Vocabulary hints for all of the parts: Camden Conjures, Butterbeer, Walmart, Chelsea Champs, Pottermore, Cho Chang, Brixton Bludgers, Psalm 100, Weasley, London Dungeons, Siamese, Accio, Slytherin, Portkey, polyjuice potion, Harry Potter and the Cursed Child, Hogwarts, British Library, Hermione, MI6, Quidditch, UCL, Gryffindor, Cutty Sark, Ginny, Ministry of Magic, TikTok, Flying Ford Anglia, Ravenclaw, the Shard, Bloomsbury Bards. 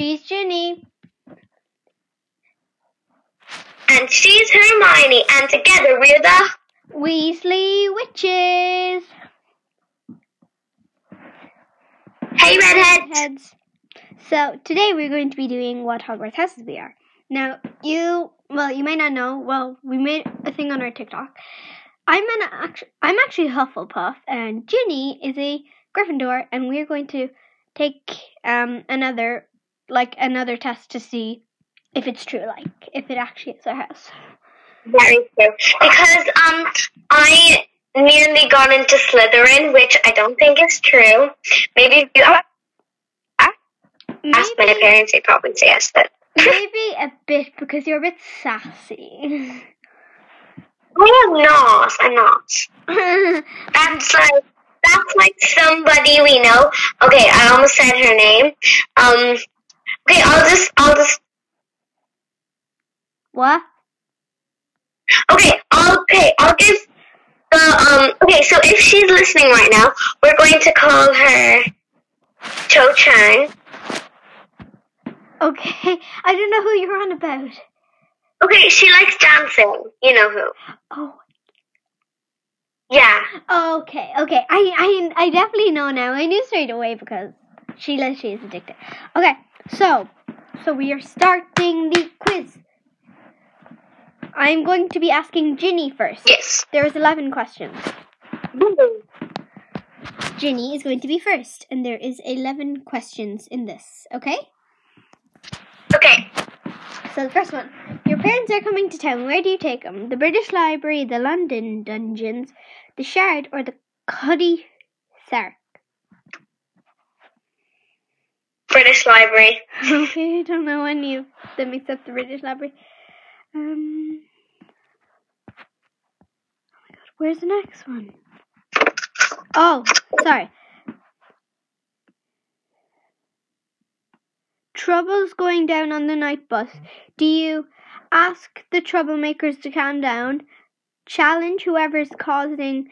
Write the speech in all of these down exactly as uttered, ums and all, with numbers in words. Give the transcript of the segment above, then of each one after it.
She's Ginny. And she's Hermione, and together we're the Weasley Witches. Hey, Redheads. So, today we're going to be doing what Hogwarts houses we are. Now, you, well, you might not know, well, we made a thing on our TikTok. I'm an actu- I'm actually Hufflepuff, and Ginny is a Gryffindor, and we're going to take um another, like, another test to see if it's true, like, if it actually is our house. Very true. Because, um, I nearly got into Slytherin, which I don't think is true. Maybe if you ask, ask my parents, they'd probably say yes, but... Maybe a bit, because you're a bit sassy. Oh, I'm not. I'm not. That's like, that's like somebody we know. Okay, I almost said her name. Um, okay, I'll just, I'll just... What? Okay, I'll, okay, I'll give the, um, okay, so if she's listening right now, we're going to call her Cho Chang. Okay, I don't know who you're on about. Okay, she likes dancing. You know who. Oh. Yeah. Okay, okay. I, I, I definitely know now. I knew straight away because she she is addicted. Okay, so, so we are starting the quiz. I'm going to be asking Ginny first. Yes. There's eleven questions. Boom. Ginny is going to be first, and there is eleven questions in this, okay? Okay. So the first one. Your parents are coming to town. Where do you take them? The British Library, the London Dungeons, the Shard, or the Cutty Sark? British Library. Okay, I don't know any of them except the British Library. Um. Oh my god, where's the next one? Oh, sorry. Trouble's going down on the night bus. Do you ask the troublemakers to calm down, challenge whoever's causing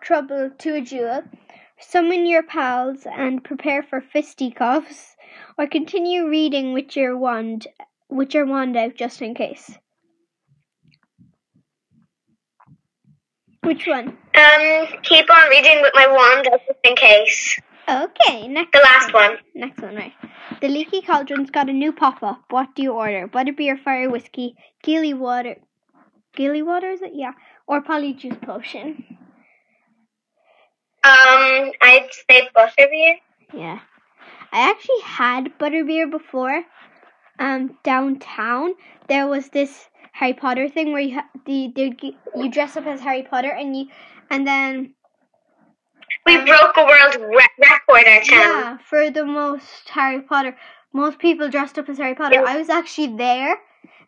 trouble to a duel, summon your pals and prepare for fisticuffs, or continue reading with your wand, with your wand out just in case? Which one? Um, keep on reading with my wand just in case. Okay, next The last one. one. Next one, right. The Leaky Cauldron's got a new pop-up. What do you order? Butterbeer, fire whiskey, gilly water. Gilly water, is it? Yeah. Or polyjuice potion. Um, I'd say butterbeer. Yeah. I actually had butterbeer before. Um, downtown, there was this Harry Potter thing where you ha- the, the you dress up as Harry Potter and you and then we um, broke a world re- record at town. Yeah, for the most Harry Potter, most people dressed up as Harry Potter. Yeah. I was actually there,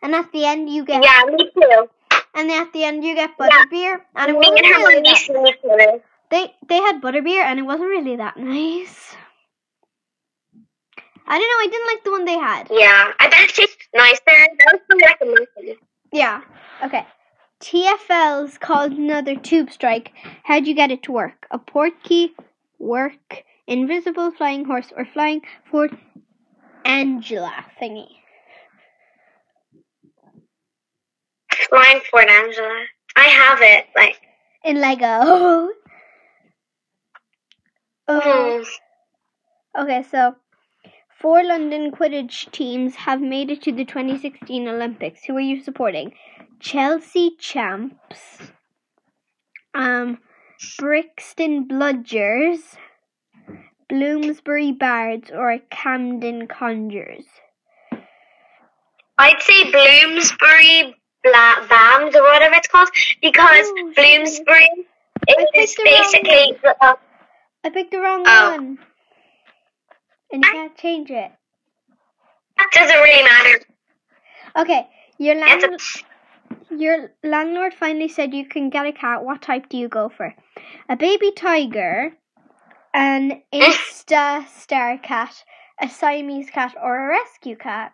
and at the end you get yeah, me too. And at the end you get butterbeer, yeah. and it me wasn't and really niece that. Me too. They they had butterbeer, and it wasn't really that nice. I don't know. I didn't like the one they had. Yeah, I bet it tastes nicer. That was something I can mention. Yeah. Okay. T F L's called another tube strike. How'd you get it to work? A Portkey, work, invisible flying horse, or Flying Ford Anglia thingy? Flying Ford Anglia. I have it, like in Lego. Oh. Mm. Okay, so four London Quidditch teams have made it to the twenty sixteen Olympics. Who are you supporting? Chelsea Champs, um, Brixton Bludgers, Bloomsbury Bards, or Camden Conjures? I'd say Bloomsbury Bla- Bams or whatever it's called, because oh, Bloomsbury is basically... Uh, I picked the wrong oh. one. And you can't change it. That doesn't really matter. Okay, your landlord, a- your landlord finally said you can get a cat. What type do you go for? A baby tiger, an Insta star cat, a Siamese cat, or a rescue cat?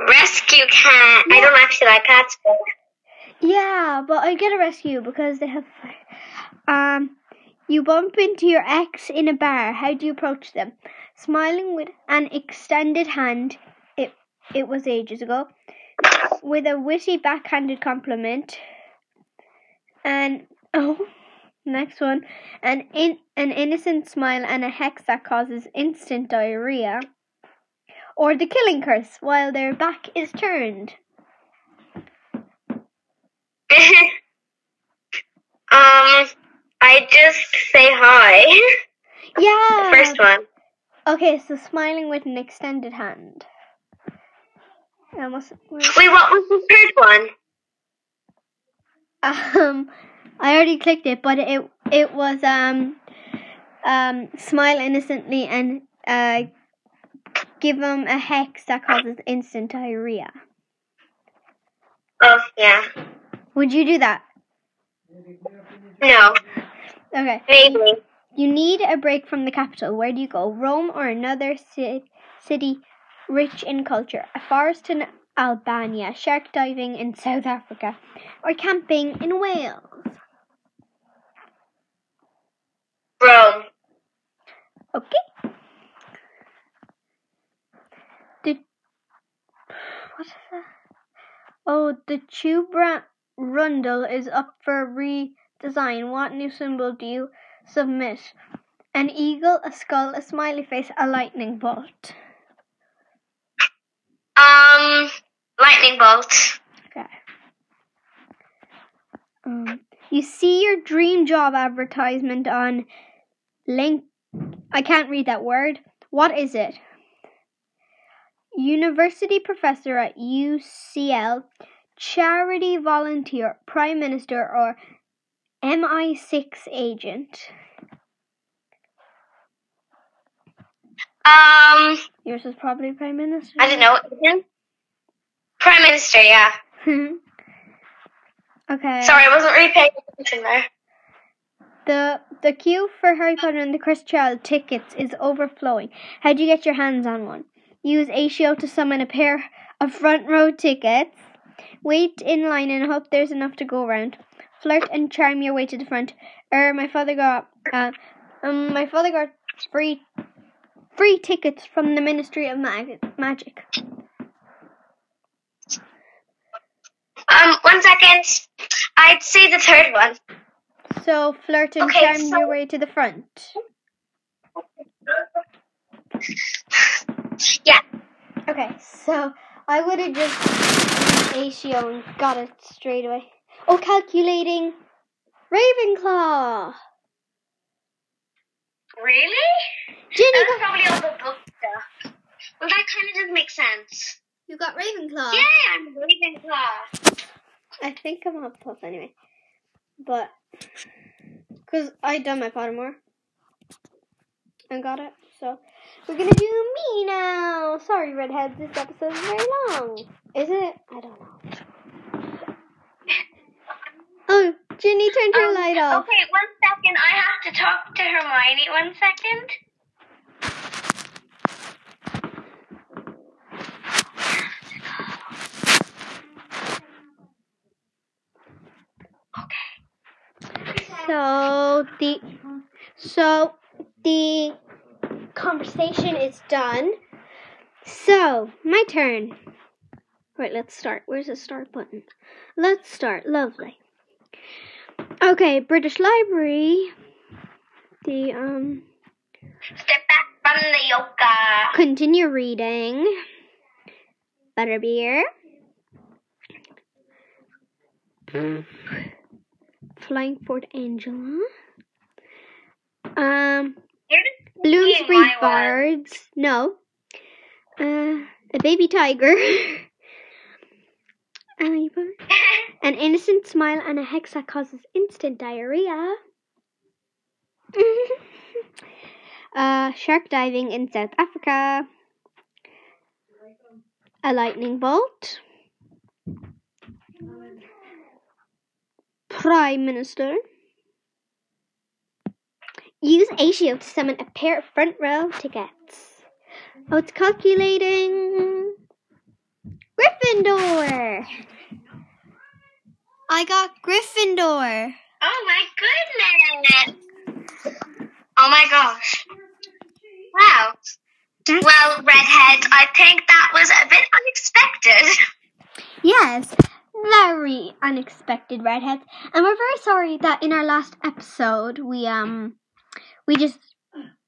Rescue cat. Yeah. I don't actually like cats. But... Yeah, but I get a rescue because they have... Um... You bump into your ex in a bar. How do you approach them? smiling with an extended hand, it, it was ages ago, with a witty backhanded compliment. And, oh, next one, an, in, an innocent smile and a hex that causes instant diarrhea, or the killing curse while their back is turned. um, I just say hi. Yeah. The first one. Okay, so smiling with an extended hand. Almost, Wait, what was the third one? Um, I already clicked it, but it it was um, um, smile innocently and uh, give them a hex that causes instant diarrhea. Oh yeah. Would you do that? No. Okay. Maybe. You need a break from the capital. Where do you go? Rome or another ci- city rich in culture? A forest in Albania, shark diving in South Africa, or camping in Wales? Rome. Okay. The, what is that? Oh, the Tube Rundle is up for redesign. What new symbol do you submit? An eagle, a skull, a smiley face, a lightning bolt. Um, lightning bolt. Okay. Um, you see your dream job advertisement on link. I can't read that word. What is it? University professor at U C L, charity volunteer, prime minister, or M I six agent? Um, yours is probably prime minister. I don't know. Prime minister, yeah. Okay. Sorry, I wasn't really paying attention there. The the queue for Harry Potter and the Cursed Child tickets is overflowing. How do you get your hands on one? Use Accio to summon a pair of front row tickets. Wait in line and hope there's enough to go around. Flirt and charm your way to the front. Er, my father got, uh, um, my father got free, free tickets from the Ministry of Mag- Magic. Um, one second. I'd say the third one. So flirt and okay, charm so- your way to the front. Yeah. Okay, so I would have just Accio and got it straight away. Oh, calculating Ravenclaw. Really? Ginny that was got... probably all the book stuff. Well, that kind of doesn't make sense. You got Ravenclaw. Yeah, I'm Ravenclaw. I think I'm Hufflepuff anyway, but because I done my Pottermore and got it, so we're gonna do me now. Sorry, redheads, this episode is very long. Is it? I don't know. Oh, Ginny, turned her um, light off. Okay, one second. I have to talk to Hermione. One second. Okay. So the so the conversation is done. So my turn. Right, let's start. Where's the start button? Let's start. Lovely. Okay, British Library. The, um... Step back from the yoga. Continue reading. Butterbeer. Mm. Flying Ford Anglia. Um, Bloomsbury Bards. No. Uh, a baby tiger. An innocent smile and a hex that causes instant diarrhea. uh, shark diving in South Africa. A lightning bolt. Prime Minister. Use Accio to summon a pair of front row tickets. Oh, it's calculating... Gryffindor! I got Gryffindor! Oh my goodness! Oh my gosh. Wow. Well, Redhead, I think that was a bit unexpected. Yes, very unexpected, Redhead. And we're very sorry that in our last episode we um we just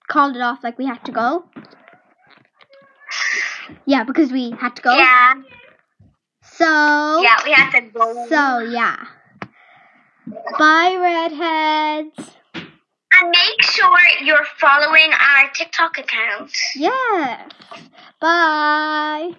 called it off, like we had to go. Yeah, because we had to go. Yeah. So yeah, we had to go. So yeah. Bye, Redheads. And make sure you're following our TikTok account. Yeah. Bye.